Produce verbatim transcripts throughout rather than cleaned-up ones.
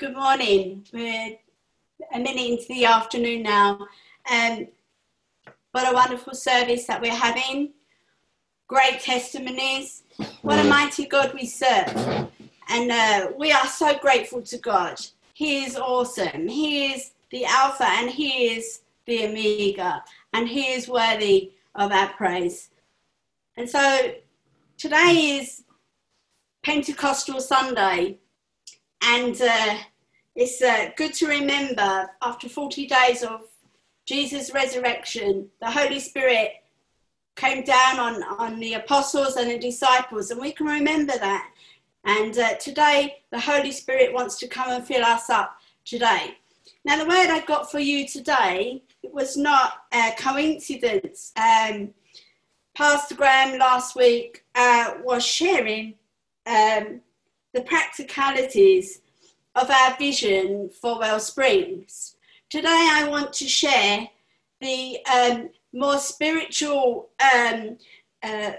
Good morning. We're a minute into the afternoon now. Um, what a wonderful service that we're having. Great testimonies. What a mighty God we serve. And uh, we are so grateful to God. He is awesome. He is the Alpha and He is the Omega. And He is worthy of our praise. And so today is Pentecostal Sunday. And uh, it's uh, good to remember after forty days of Jesus' resurrection, the Holy Spirit came down on, on the apostles and the disciples, and we can remember that. And uh, today, the Holy Spirit wants to come and fill us up today. Now, the word I got for you today, it was not a coincidence. Um, Pastor Graham last week uh, was sharing um, the practicalities of our vision for Well Springs. Today, I want to share the um, more spiritual um, uh,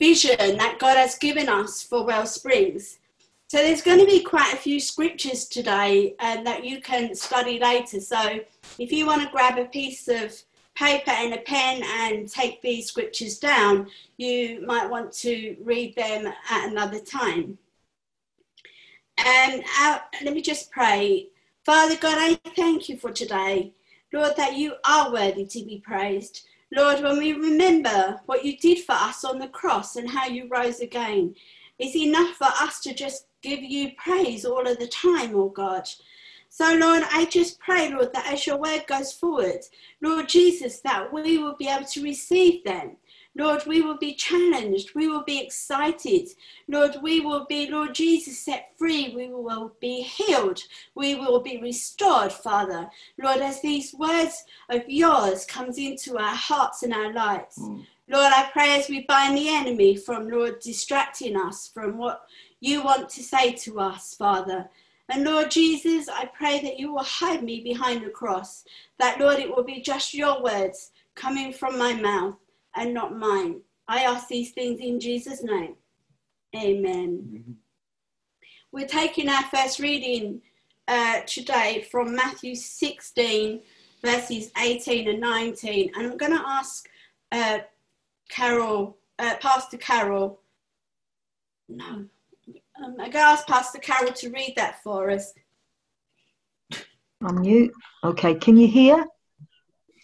vision that God has given us for Well Springs. So there's going to be quite a few scriptures today uh, that you can study later. So if you want to grab a piece of paper and a pen and take these scriptures down, you might want to read them at another time. And um, let me just pray. Father God, I thank you for today. Lord, that you are worthy to be praised. Lord, when we remember what you did for us on the cross and how you rose again, it's enough for us to just give you praise all of the time, oh God. So, Lord, I just pray, Lord, that as your word goes forward, Lord Jesus, that we will be able to receive them. Lord, we will be challenged. We will be excited. Lord, we will be, Lord Jesus, set free. We will be healed. We will be restored, Father. Lord, as these words of yours comes into our hearts and our lives. Mm. Lord, I pray as we bind the enemy from, Lord, distracting us from what you want to say to us, Father. And Lord Jesus, I pray that you will hide me behind the cross, that, Lord, it will be just your words coming from my mouth and not mine. I ask these things in Jesus' name. Amen. Mm-hmm. We're taking our first reading uh, today from Matthew sixteen, verses eighteen and nineteen. And I'm going to ask uh, Carol, uh, Pastor Carol, no, um, I'm going to ask Pastor Carol to read that for us. I'm mute. Okay, can you hear?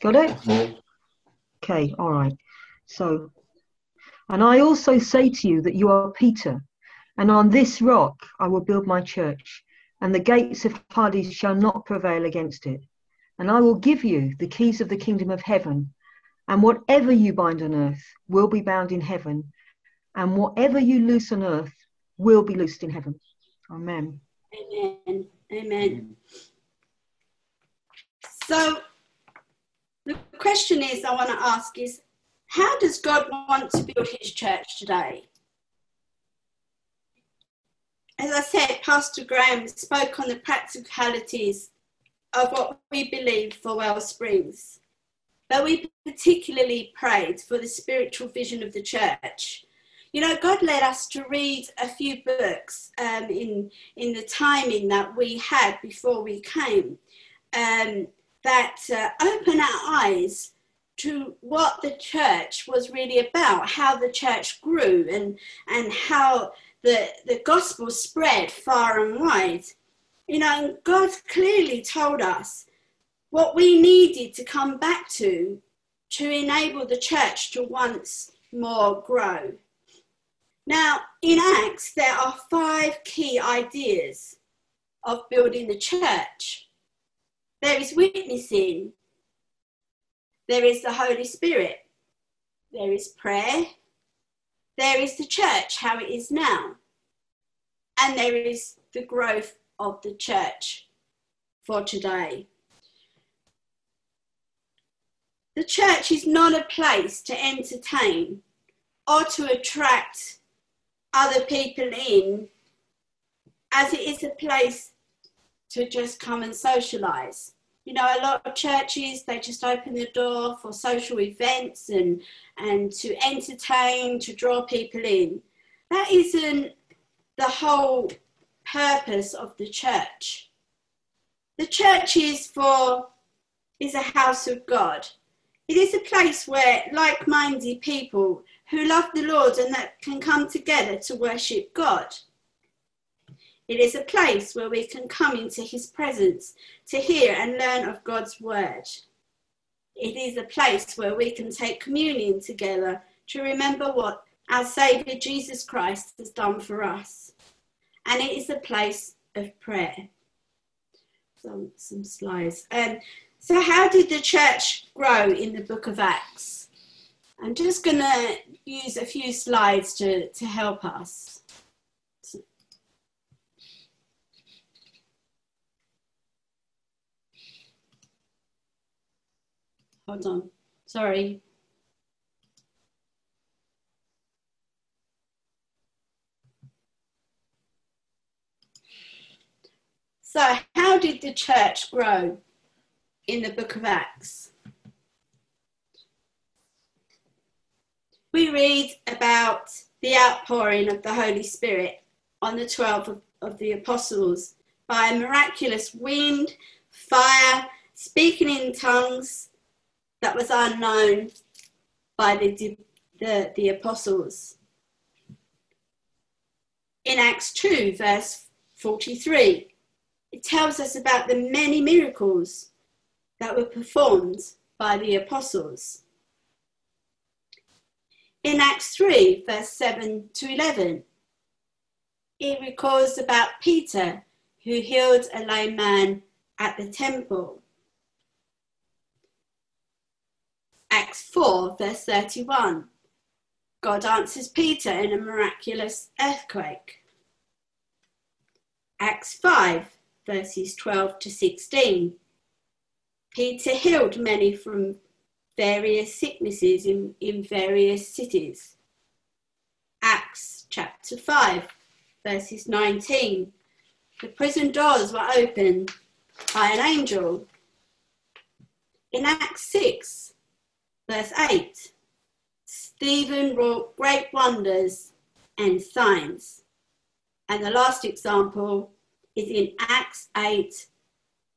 Got it? Mm-hmm. Okay, all right. So, and I also say to you that you are Peter, and on this rock I will build my church, and the gates of Hades shall not prevail against it. And I will give you the keys of the kingdom of heaven, and whatever you bind on earth will be bound in heaven, and whatever you loose on earth will be loosed in heaven. Amen. Amen. Amen. So, the question is, I want to ask is, how does God want to build his church today? As I said, Pastor Graham spoke on the practicalities of what we believe for Well Springs. But we particularly prayed for the spiritual vision of the church. You know, God led us to read a few books um, in, in the timing that we had before we came. Um, that uh, open our eyes to what the church was really about, how the church grew and, and how the, the gospel spread far and wide. You know, and God clearly told us what we needed to come back to, to enable the church to once more grow. Now, in Acts, there are five key ideas of building the church. There is witnessing, there is the Holy Spirit, there is prayer, there is the church, how it is now, and there is the growth of the church for today. The church is not a place to entertain or to attract other people in, as it is a place to just come and socialise. You know, a lot of churches, they just open the door for social events and, and to entertain, to draw people in. That isn't the whole purpose of the church. The church is for, is a house of God. It is a place where like-minded people who love the Lord and that can come together to worship God. It is a place where we can come into his presence to hear and learn of God's word. It is a place where we can take communion together to remember what our Saviour Jesus Christ has done for us. And it is a place of prayer. Some, some slides. Um, so how did the church grow in the book of Acts? I'm just going to use a few slides to, to help us. Hold on, sorry. So how did the church grow in the book of Acts? We read about the outpouring of the Holy Spirit on the twelve of, of the apostles by a miraculous wind, fire, speaking in tongues, that was unknown by the, the, the apostles. In Acts two, verse forty-three, it tells us about the many miracles that were performed by the apostles. In Acts three, verse seven to eleven, it records about Peter, who healed a lame man at the temple. Acts four, verse thirty-one, God answers Peter in a miraculous earthquake. Acts five, verses twelve to sixteen, Peter healed many from various sicknesses in, in various cities. Acts chapter five, verses nineteen, the prison doors were opened by an angel. In Acts six, verse eight, Stephen wrought great wonders and signs. And the last example is in Acts eight,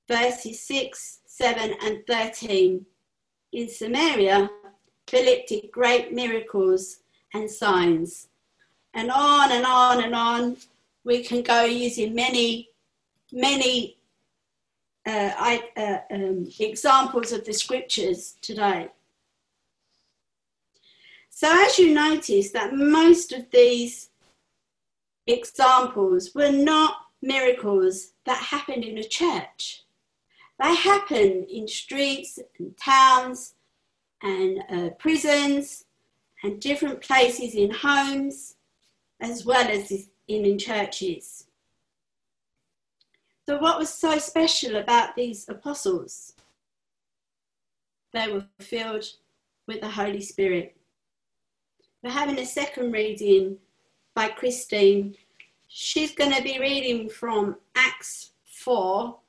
verses six, seven and thirteen. In Samaria, Philip did great miracles and signs. And on and on and on, we can go using many, many uh, I, uh, um, examples of the scriptures today. So as you notice that most of these examples were not miracles that happened in a church. They happened in streets and towns and uh, prisons and different places in homes as well as in, in churches. So what was so special about these apostles? They were filled with the Holy Spirit. We're having a second reading by Christine. She's going to be reading from Acts four,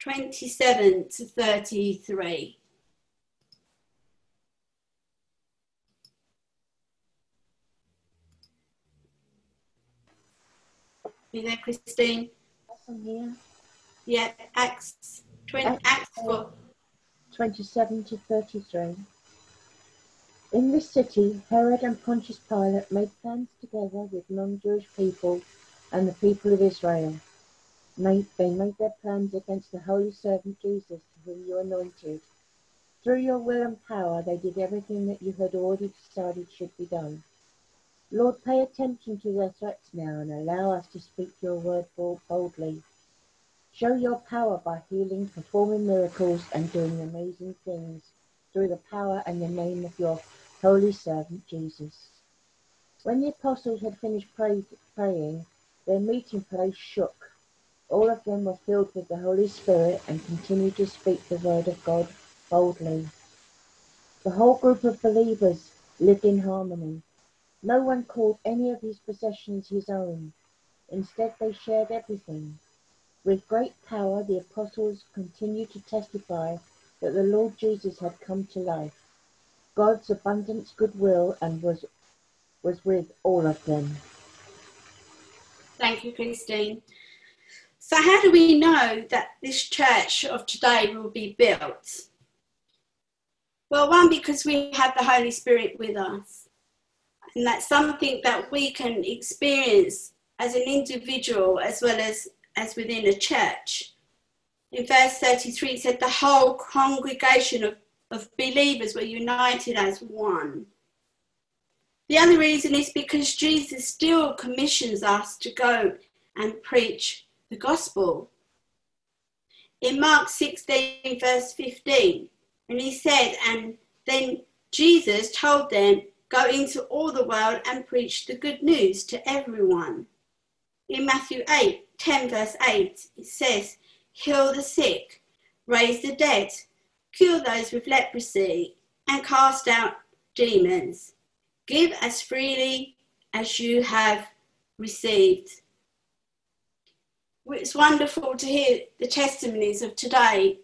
twenty-seven to thirty-three. You there, Christine? I'm here. Yeah, Acts, twenty, Acts, Acts four. twenty-seven to thirty-three. In this city, Herod and Pontius Pilate made plans together with non-Jewish people and the people of Israel. They made their plans against the holy servant Jesus, whom you anointed. Through your will and power, they did everything that you had already decided should be done. Lord, pay attention to their threats now and allow us to speak your word boldly. Show your power by healing, performing miracles, and doing amazing things through the power and the name of your holy servant Jesus. When the apostles had finished pray praying, their meeting place shook. All of them were filled with the Holy Spirit and continued to speak the word of God boldly. The whole group of believers lived in harmony. No one called any of his possessions his own. Instead, they shared everything. With great power, the apostles continued to testify that the Lord Jesus had come to life. God's abundance, goodwill, and was was with all of them. Thank you, Christine. So how do we know that this church of today will be built? Well, one, because we have the Holy Spirit with us. And that's something that we can experience as an individual as well as, as within a church. In verse thirty-three, it said the whole congregation of, of believers were united as one. The other reason is because Jesus still commissions us to go and preach the gospel. In Mark sixteen, verse fifteen, and he said, and then Jesus told them, go into all the world and preach the good news to everyone. In Matthew eight, ten, verse eight, it says, heal the sick, raise the dead, cure those with leprosy, and cast out demons. Give as freely as you have received. It's wonderful to hear the testimonies of today.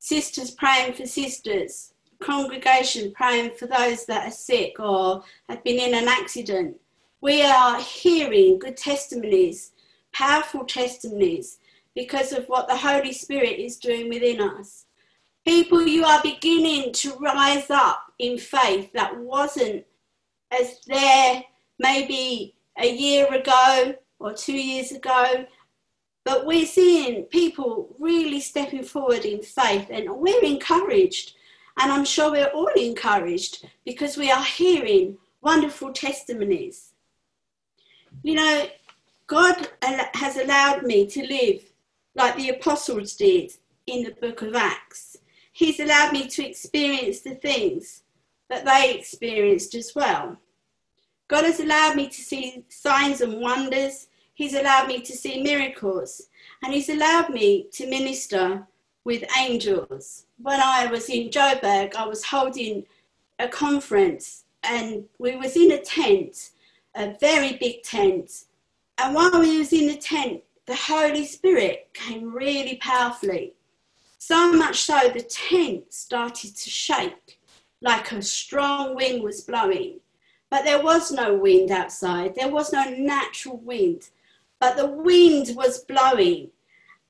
Sisters praying for sisters, congregation praying for those that are sick or have been in an accident. We are hearing good testimonies, powerful testimonies, because of what the Holy Spirit is doing within us. People, you are beginning to rise up in faith that wasn't as there maybe a year ago or two years ago. But we're seeing people really stepping forward in faith, and we're encouraged. And I'm sure we're all encouraged because we are hearing wonderful testimonies. You know, God has allowed me to live like the apostles did in the book of Acts. He's allowed me to experience the things that they experienced as well. God has allowed me to see signs and wonders. He's allowed me to see miracles, and he's allowed me to minister with angels. When I was in Joburg, I was holding a conference, and we was in a tent, a very big tent. And while we was in the tent, the Holy Spirit came really powerfully. So much so, the tent started to shake like a strong wind was blowing. But there was no wind outside. There was no natural wind. But the wind was blowing,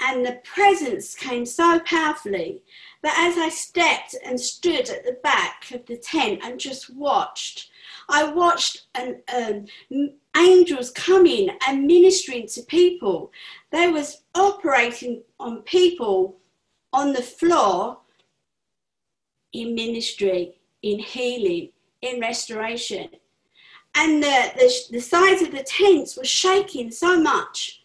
and the presence came so powerfully that as I stepped and stood at the back of the tent and just watched, I watched an, um, angels coming and ministering to people. They was operating on people on the floor in ministry, in healing, in restoration. And the, the, the sides of the tents were shaking so much.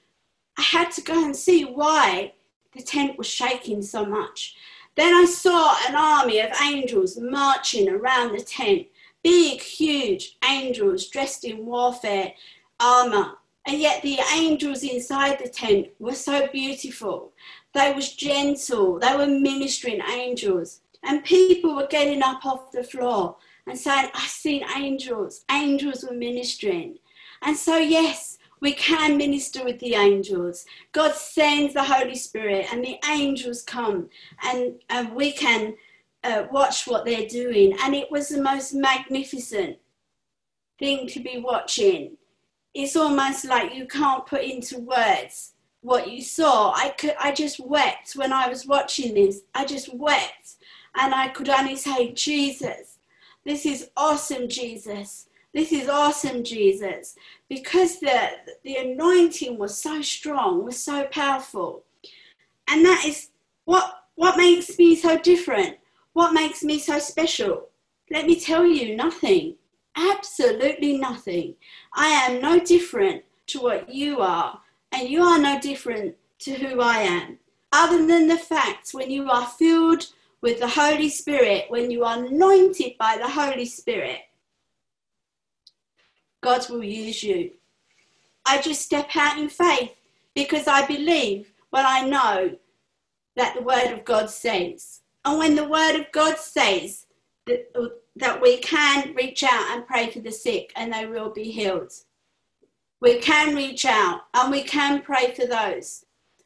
I had to go and see why the tent was shaking so much. Then I saw an army of angels marching around the tent. Big, huge angels dressed in warfare armor. And yet the angels inside the tent were so beautiful. They was gentle. They were ministering angels. And people were getting up off the floor and saying, I've seen angels. Angels were ministering. And so, yes, we can minister with the angels. God sends the Holy Spirit, and the angels come, and, and we can uh, watch what they're doing. And it was the most magnificent thing to be watching. It's almost like you can't put into words what you saw. I could, I just wept when I was watching this. I just wept, and I could only say, Jesus, this is awesome, Jesus. This is awesome, Jesus. Because the, the anointing was so strong, was so powerful. And that is what, what makes me so different. What makes me so special? Let me tell you, nothing. Absolutely nothing. I am no different to what you are. And you are no different to who I am. Other than the fact when you are filled with the Holy Spirit, when you are anointed by the Holy Spirit, God will use you. I just step out in faith because I believe what I know that the Word of God says. And when the Word of God says that, that we can reach out and pray for the sick and they will be healed, we can reach out and we can pray for those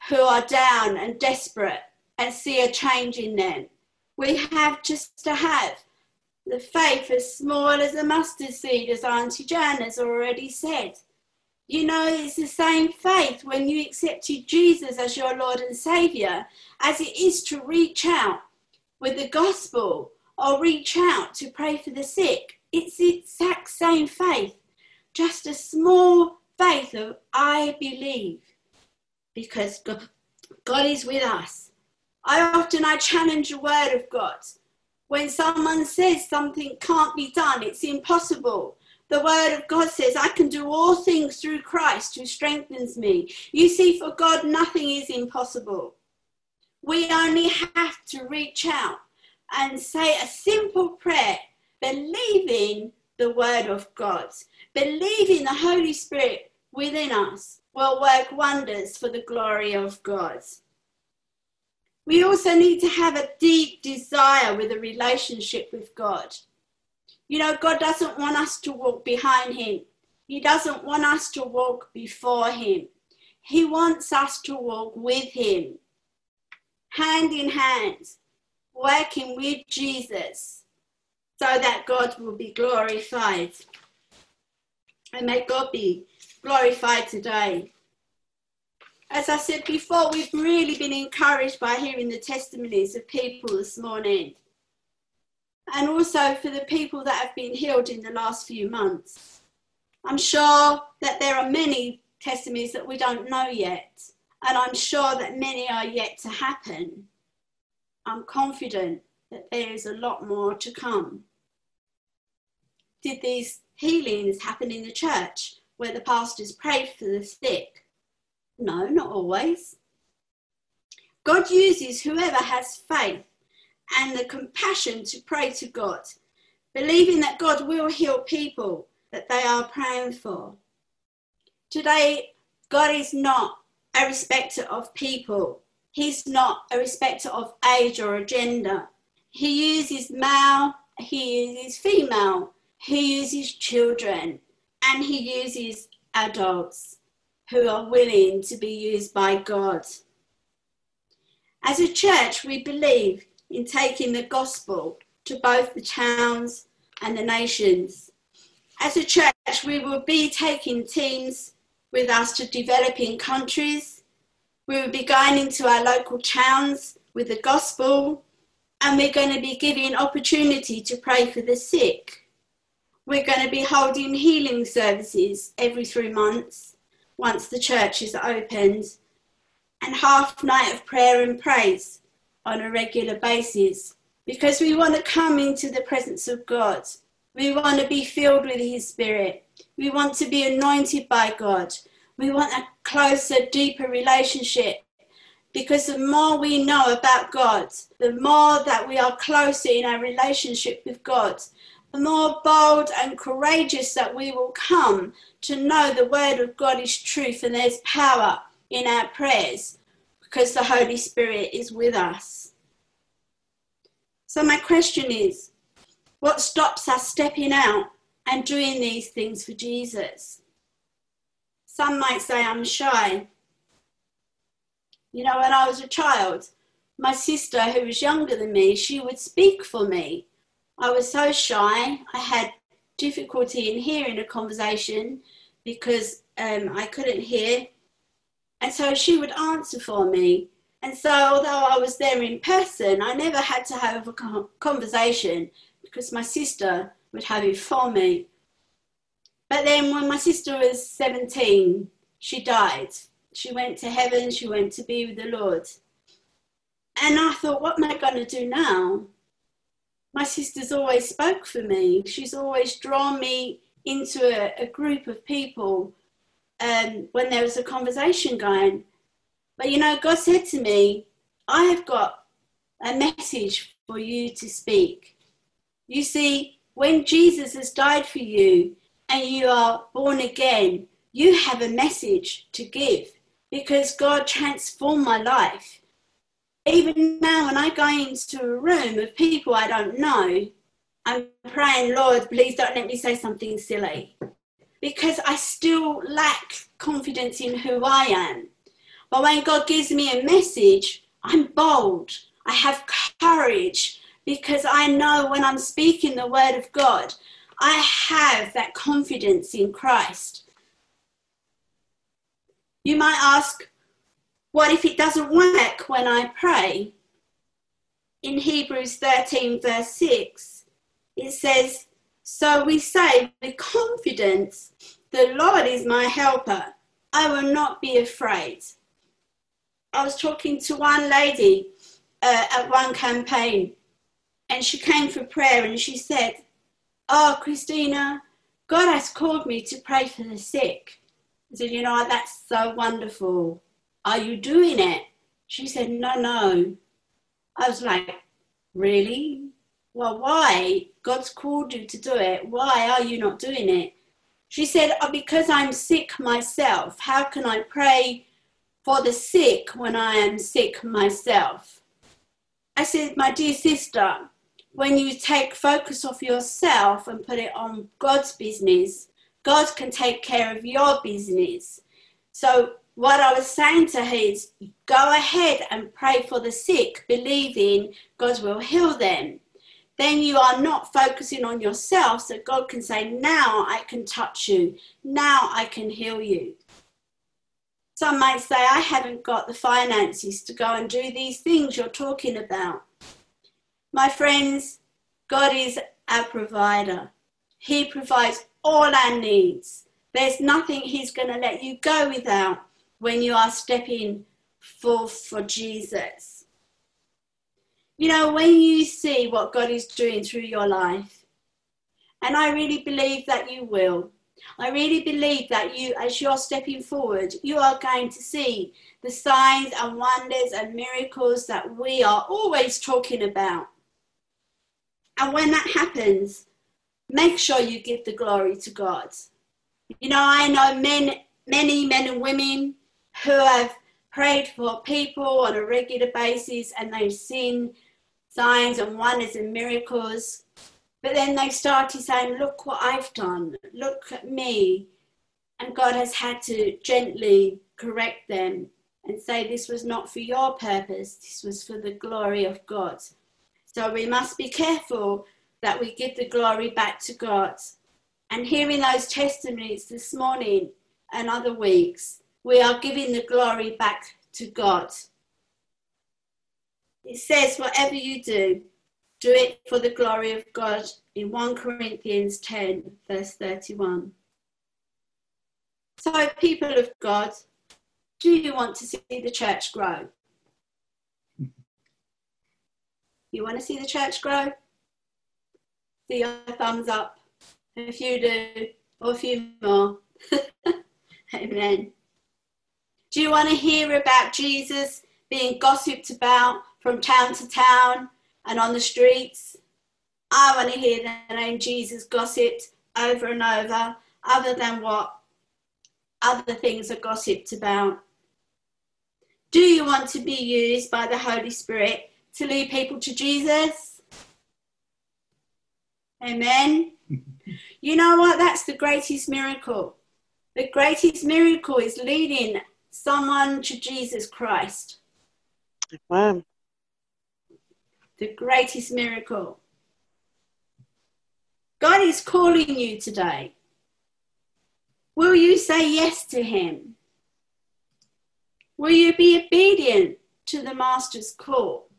who are down and desperate and see a change in them. We have just to have the faith as small as a mustard seed, as Auntie Jan has already said. You know, it's the same faith when you accepted Jesus as your Lord and Saviour as it is to reach out with the gospel or reach out to pray for the sick. It's the exact same faith, just a small faith of I believe, because God is with us. I often, I challenge the word of God. When someone says something can't be done, it's impossible. The word of God says, I can do all things through Christ who strengthens me. You see, for God, nothing is impossible. We only have to reach out and say a simple prayer, believing the word of God, believing the Holy Spirit within us will work wonders for the glory of God. We also need to have a deep desire with a relationship with God. You know, God doesn't want us to walk behind him. He doesn't want us to walk before him. He wants us to walk with him, hand in hand, working with Jesus, so that God will be glorified. And may God be glorified today. As I said before, we've really been encouraged by hearing the testimonies of people this morning. And also for the people that have been healed in the last few months. I'm sure that there are many testimonies that we don't know yet. And I'm sure that many are yet to happen. I'm confident that there is a lot more to come. Did these healings happen in the church where the pastors prayed for the sick? No, not always. God uses whoever has faith and the compassion to pray to God, believing that God will heal people that they are praying for. Today, God is not a respecter of people. He's not a respecter of age or gender. He uses male, he uses female, he uses children, and he uses adults who are willing to be used by God. As a church, we believe in taking the gospel to both the towns and the nations. As a church, we will be taking teams with us to developing countries. We will be going into our local towns with the gospel, and we're going to be giving opportunity to pray for the sick. We're going to be holding healing services every three months once the church is opened, and half night of prayer and praise on a regular basis, because we want to come into the presence of God. We want to be filled with his Spirit. We want to be anointed by God. We want a closer, deeper relationship, because the more we know about God, the more that we are closer in our relationship with God, the more bold and courageous that we will come to know the word of God is truth, and there's power in our prayers, because the Holy Spirit is with us. So my question is, what stops us stepping out and doing these things for Jesus? Some might say, I'm shy. You know, when I was a child, my sister, who was younger than me, she would speak for me. I was so shy. I had difficulty in hearing a conversation because um, I couldn't hear. And so she would answer for me. And so although I was there in person, I never had to have a conversation because my sister would have it for me. But then when my sister was seventeen, she died. She went to heaven. She went to be with the Lord. And I thought, what am I going to do now? My sister's always spoke for me. She's always drawn me into a, a group of people Um, when there was a conversation going. But you know, God said to me, I have got a message for you to speak. You see, when Jesus has died for you and you are born again, you have a message to give, because God transformed my life. Even now, when I go into a room of people I don't know, I'm praying, Lord, please don't let me say something silly, because I still lack confidence in who I am. But when God gives me a message, I'm bold. I have courage, because I know when I'm speaking the word of God, I have that confidence in Christ. You might ask, what if it doesn't work when I pray? In Hebrews thirteen, verse six, it says, so we say with confidence, the Lord is my helper. I will not be afraid. I was talking to one lady uh, at one campaign, and she came for prayer and she said, oh, Christina, God has called me to pray for the sick. I said, you know, that's so wonderful. Are you doing it? She said, no, no. I was like, really? Well, why? God's called you to do it. Why are you not doing it? She said, oh, because I'm sick myself. How can I pray for the sick when I am sick myself? I said, my dear sister, when you take focus off yourself and put it on God's business, God can take care of your business. So what I was saying to her is, go ahead and pray for the sick, believing God will heal them. Then you are not focusing on yourself, so God can say, now I can touch you. Now I can heal you. Some might say, I haven't got the finances to go and do these things you're talking about. My friends, God is our provider. He provides all our needs. There's nothing he's going to let you go without when you are stepping forth for Jesus. You know, when you see what God is doing through your life, and I really believe that you will, I really believe that you, as you're stepping forward, you are going to see the signs and wonders and miracles that we are always talking about. And when that happens, make sure you give the glory to God. You know, I know men, many men and women who have prayed for people on a regular basis, and they've seen signs and wonders and miracles. But then they started saying, look what I've done, look at me. And God has had to gently correct them and say, this was not for your purpose, this was for the glory of God. So we must be careful that we give the glory back to God. And hearing those testimonies this morning and other weeks, we are giving the glory back to God. It says, whatever you do, do it for the glory of God in First Corinthians ten, verse thirty-one. So, people of God, do you want to see the church grow? You want to see the church grow? See your thumbs up. If you do, or a few more. Amen. Do you want to hear about Jesus being gossiped about from town to town and on the streets? I want to hear the name Jesus gossiped over and over, other than what other things are gossiped about. Do you want to be used by the Holy Spirit to lead people to Jesus? Amen. You know what? That's the greatest miracle. The greatest miracle is leading someone to Jesus Christ. Wow. The greatest miracle. God is calling you today. Will you say yes to him? Will you be obedient to the Master's call?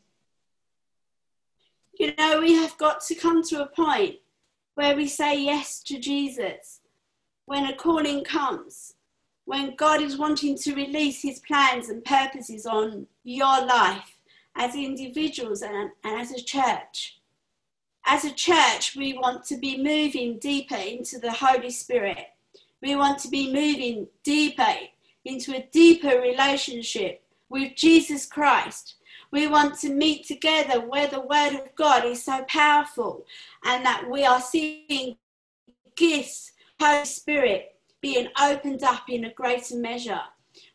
You know, we have got to come to a point where we say yes to Jesus when a calling comes. When God is wanting to release his plans and purposes on your life as individuals and, and as a church. As a church, we want to be moving deeper into the Holy Spirit. We want to be moving deeper into a deeper relationship with Jesus Christ. We want to meet together where the word of God is so powerful, and that we are seeing gifts, Holy Spirit, being opened up in a greater measure.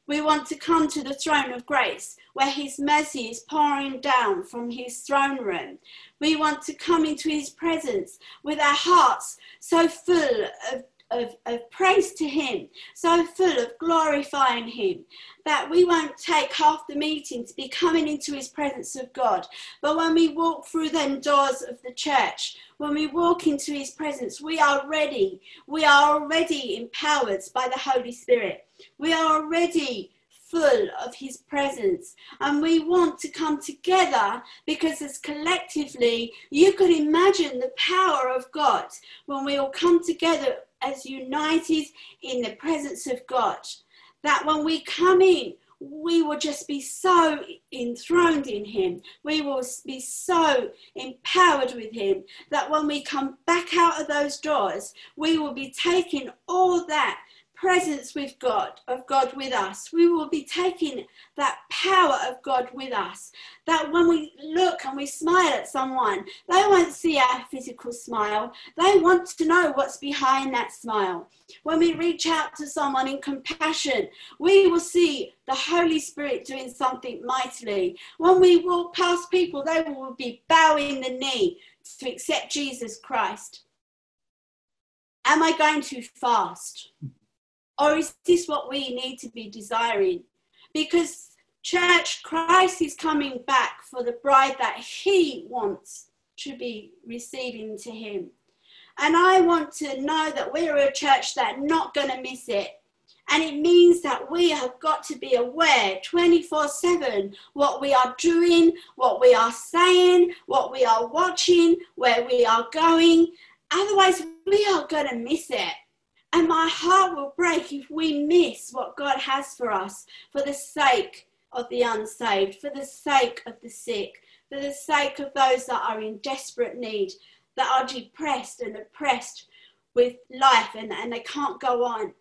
We want to come to the throne of grace where his mercy is pouring down from his throne room. We want to come into his presence with our hearts so full of, of, of praise to him, so full of glorifying him, that we won't take half the meeting to be coming into his presence of God. But when we walk through them doors of the church, when we walk into his presence, we are ready. We are already empowered by the Holy Spirit. We are already full of his presence, and we want to come together, because as collectively you could imagine the power of God when we all come together as united in the presence of God, that when we come in we will just be so enthroned in him, we will be so empowered with him, that when we come back out of those doors we will be taking all that presence with God, of God with us. We will be taking that power of God with us, that when we look and we smile at someone, they won't see our physical smile, they want to know what's behind that smile. When we reach out to someone in compassion, we will see the Holy Spirit doing something mightily. When we walk past people, they will be bowing the knee to accept Jesus Christ. Am I going too fast? Or is this what we need to be desiring? Because church, Christ is coming back for the bride that he wants to be receiving to him. And I want to know that we're a church that's not going to miss it. And it means that we have got to be aware twenty-four seven what we are doing, what we are saying, what we are watching, where we are going. Otherwise, we are going to miss it. And my heart will break if we miss what God has for us, for the sake of the unsaved, for the sake of the sick, for the sake of those that are in desperate need, that are depressed and oppressed with life and, and they can't go on.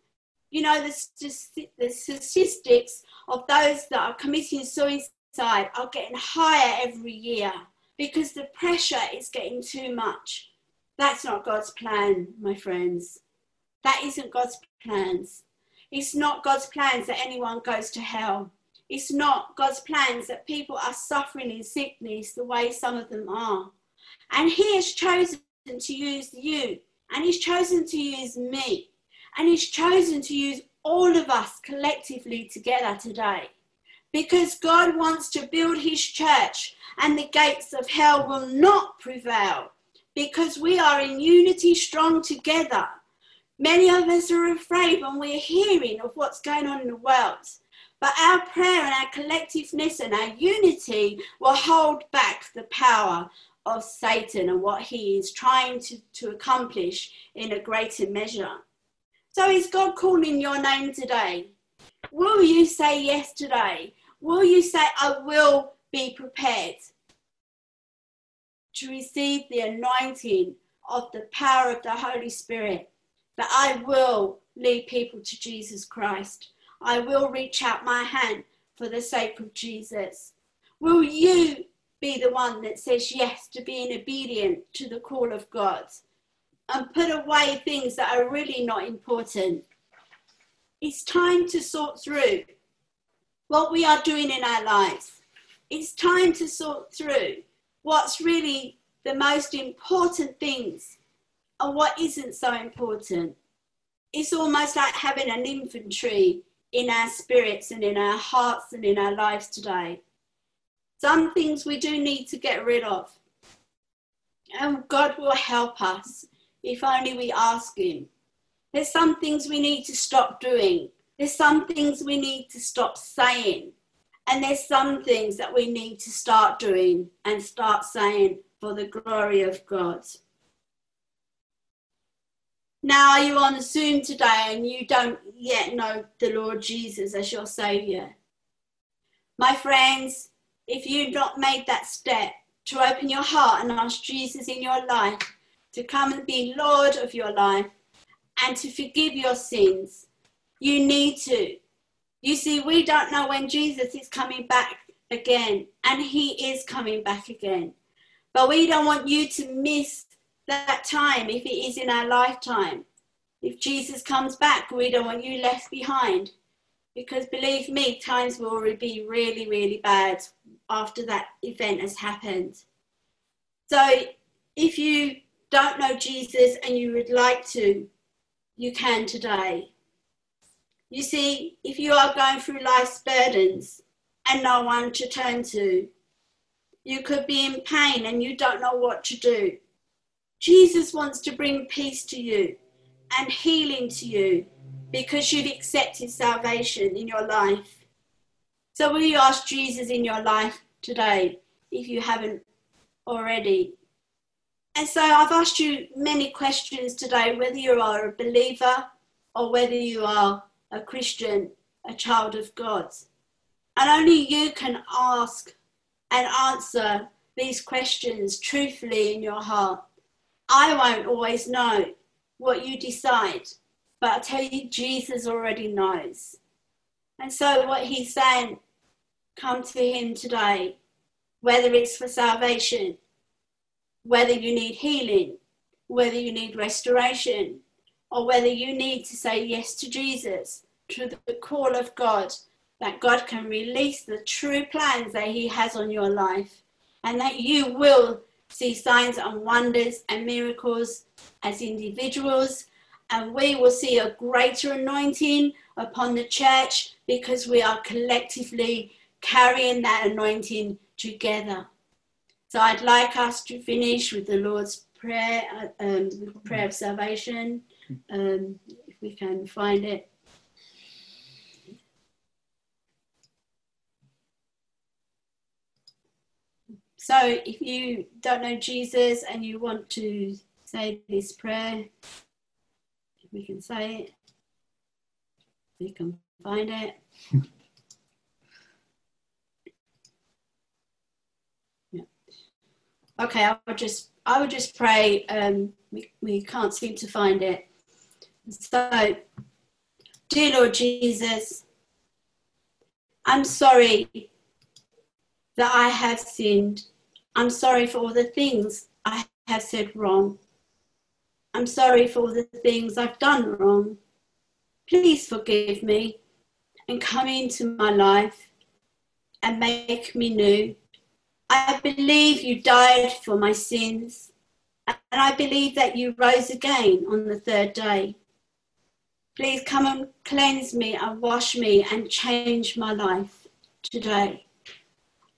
You know, the, the statistics of those that are committing suicide are getting higher every year because the pressure is getting too much. That's not God's plan, my friends. That isn't God's plans. It's not God's plans that anyone goes to hell. It's not God's plans that people are suffering in sickness the way some of them are. And he has chosen to use you, and he's chosen to use me, and he's chosen to use all of us collectively together today. Because God wants to build his church, and the gates of hell will not prevail, because we are in unity, strong together. Many of us are afraid when we're hearing of what's going on in the world. But our prayer and our collectiveness and our unity will hold back the power of Satan and what he is trying to, to accomplish in a greater measure. So is God calling your name today? Will you say yes today? Will you say, I will be prepared to receive the anointing of the power of the Holy Spirit? That I will lead people to Jesus Christ. I will reach out my hand for the sake of Jesus. Will you be the one that says yes to being obedient to the call of God and put away things that are really not important? It's time to sort through what we are doing in our lives. It's time to sort through what's really the most important things and what isn't so important. It's almost like having an inventory in our spirits and in our hearts and in our lives today. Some things we do need to get rid of. And God will help us if only we ask him. There's some things we need to stop doing. There's some things we need to stop saying. And there's some things that we need to start doing and start saying for the glory of God. Now you're on Zoom today and you don't yet know the Lord Jesus as your Saviour. My friends, if you've not made that step to open your heart and ask Jesus in your life to come and be Lord of your life and to forgive your sins, you need to. You see, we don't know when Jesus is coming back again, and he is coming back again. But we don't want you to miss that time, if it is in our lifetime. If Jesus comes back, we don't want you left behind, because believe me, times will already be really, really bad after that event has happened. So if you don't know Jesus and you would like to, you can today. You see, if you are going through life's burdens and no one to turn to, you could be in pain and you don't know what to do. Jesus wants to bring peace to you and healing to you because you've accepted salvation in your life. So will you ask Jesus in your life today if you haven't already? And so I've asked you many questions today, whether you are a believer or whether you are a Christian, a child of God. And only you can ask and answer these questions truthfully in your heart. I won't always know what you decide, but I tell you, Jesus already knows. And so what he's saying, come to him today, whether it's for salvation, whether you need healing, whether you need restoration, or whether you need to say yes to Jesus, to the call of God, that God can release the true plans that he has on your life, and that you will see signs and wonders and miracles as individuals, and we will see a greater anointing upon the church because we are collectively carrying that anointing together. So I'd like us to finish with the Lord's Prayer, um, the prayer of salvation, um, if we can find it. So if you don't know Jesus and you want to say this prayer, if we can say it, we can find it. Okay, I would just, I would just pray. Um, we, we can't seem to find it. So, dear Lord Jesus, I'm sorry that I have sinned. I'm sorry for all the things I have said wrong. I'm sorry for all the things I've done wrong. Please forgive me and come into my life and make me new. I believe you died for my sins, and I believe that you rose again on the third day. Please come and cleanse me and wash me and change my life today.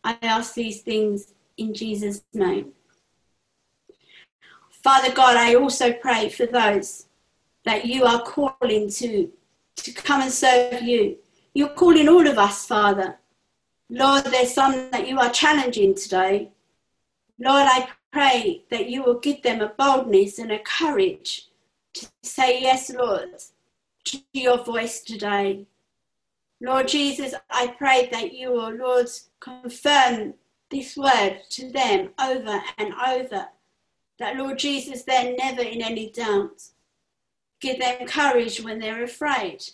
I ask these things in Jesus' name. Father God, I also pray for those that you are calling to, to come and serve you. You're calling all of us, Father. Lord, there's some that you are challenging today. Lord, I pray that you will give them a boldness and a courage to say yes, Lord, to your voice today. Lord Jesus, I pray that you will, Lord, confirm this word to them over and over, that, Lord Jesus, they're never in any doubt. Give them courage when they're afraid.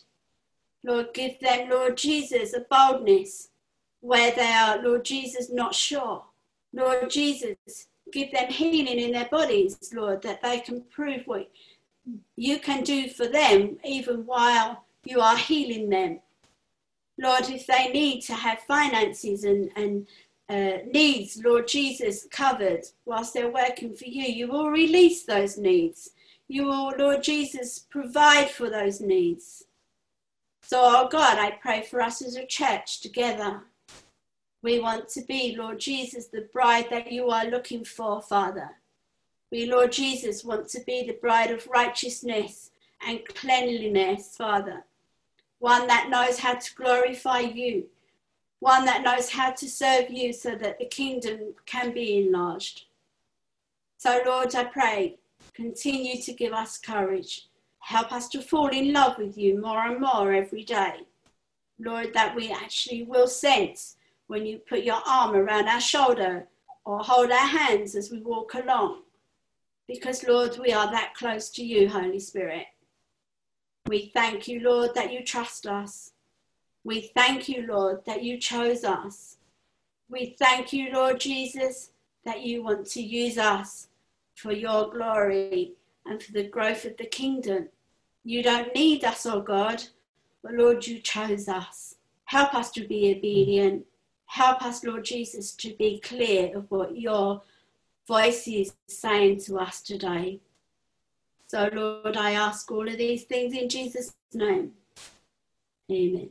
Lord, give them, Lord Jesus, a boldness where they are, Lord Jesus, not sure. Lord Jesus, give them healing in their bodies, Lord, that they can prove what you can do for them even while you are healing them. Lord, if they need to have finances and, and uh, needs, Lord Jesus, covered whilst they're working for you, you will release those needs. You will, Lord Jesus, provide for those needs. So, oh God, I pray for us as a church together. We want to be, Lord Jesus, the bride that you are looking for, Father. We, Lord Jesus, want to be the bride of righteousness and cleanliness, Father. One that knows how to glorify you. One that knows how to serve you so that the kingdom can be enlarged. So, Lord, I pray, continue to give us courage. Help us to fall in love with you more and more every day. Lord, that we actually will sense when you put your arm around our shoulder or hold our hands as we walk along. Because, Lord, we are that close to you, Holy Spirit. We thank you, Lord, that you trust us. We thank you, Lord, that you chose us. We thank you, Lord Jesus, that you want to use us for your glory and for the growth of the kingdom. You don't need us, oh God, but, Lord, you chose us. Help us to be obedient. Help us, Lord Jesus, to be clear of what your voice is saying to us today. So, Lord, I ask all of these things in Jesus' name. Amen.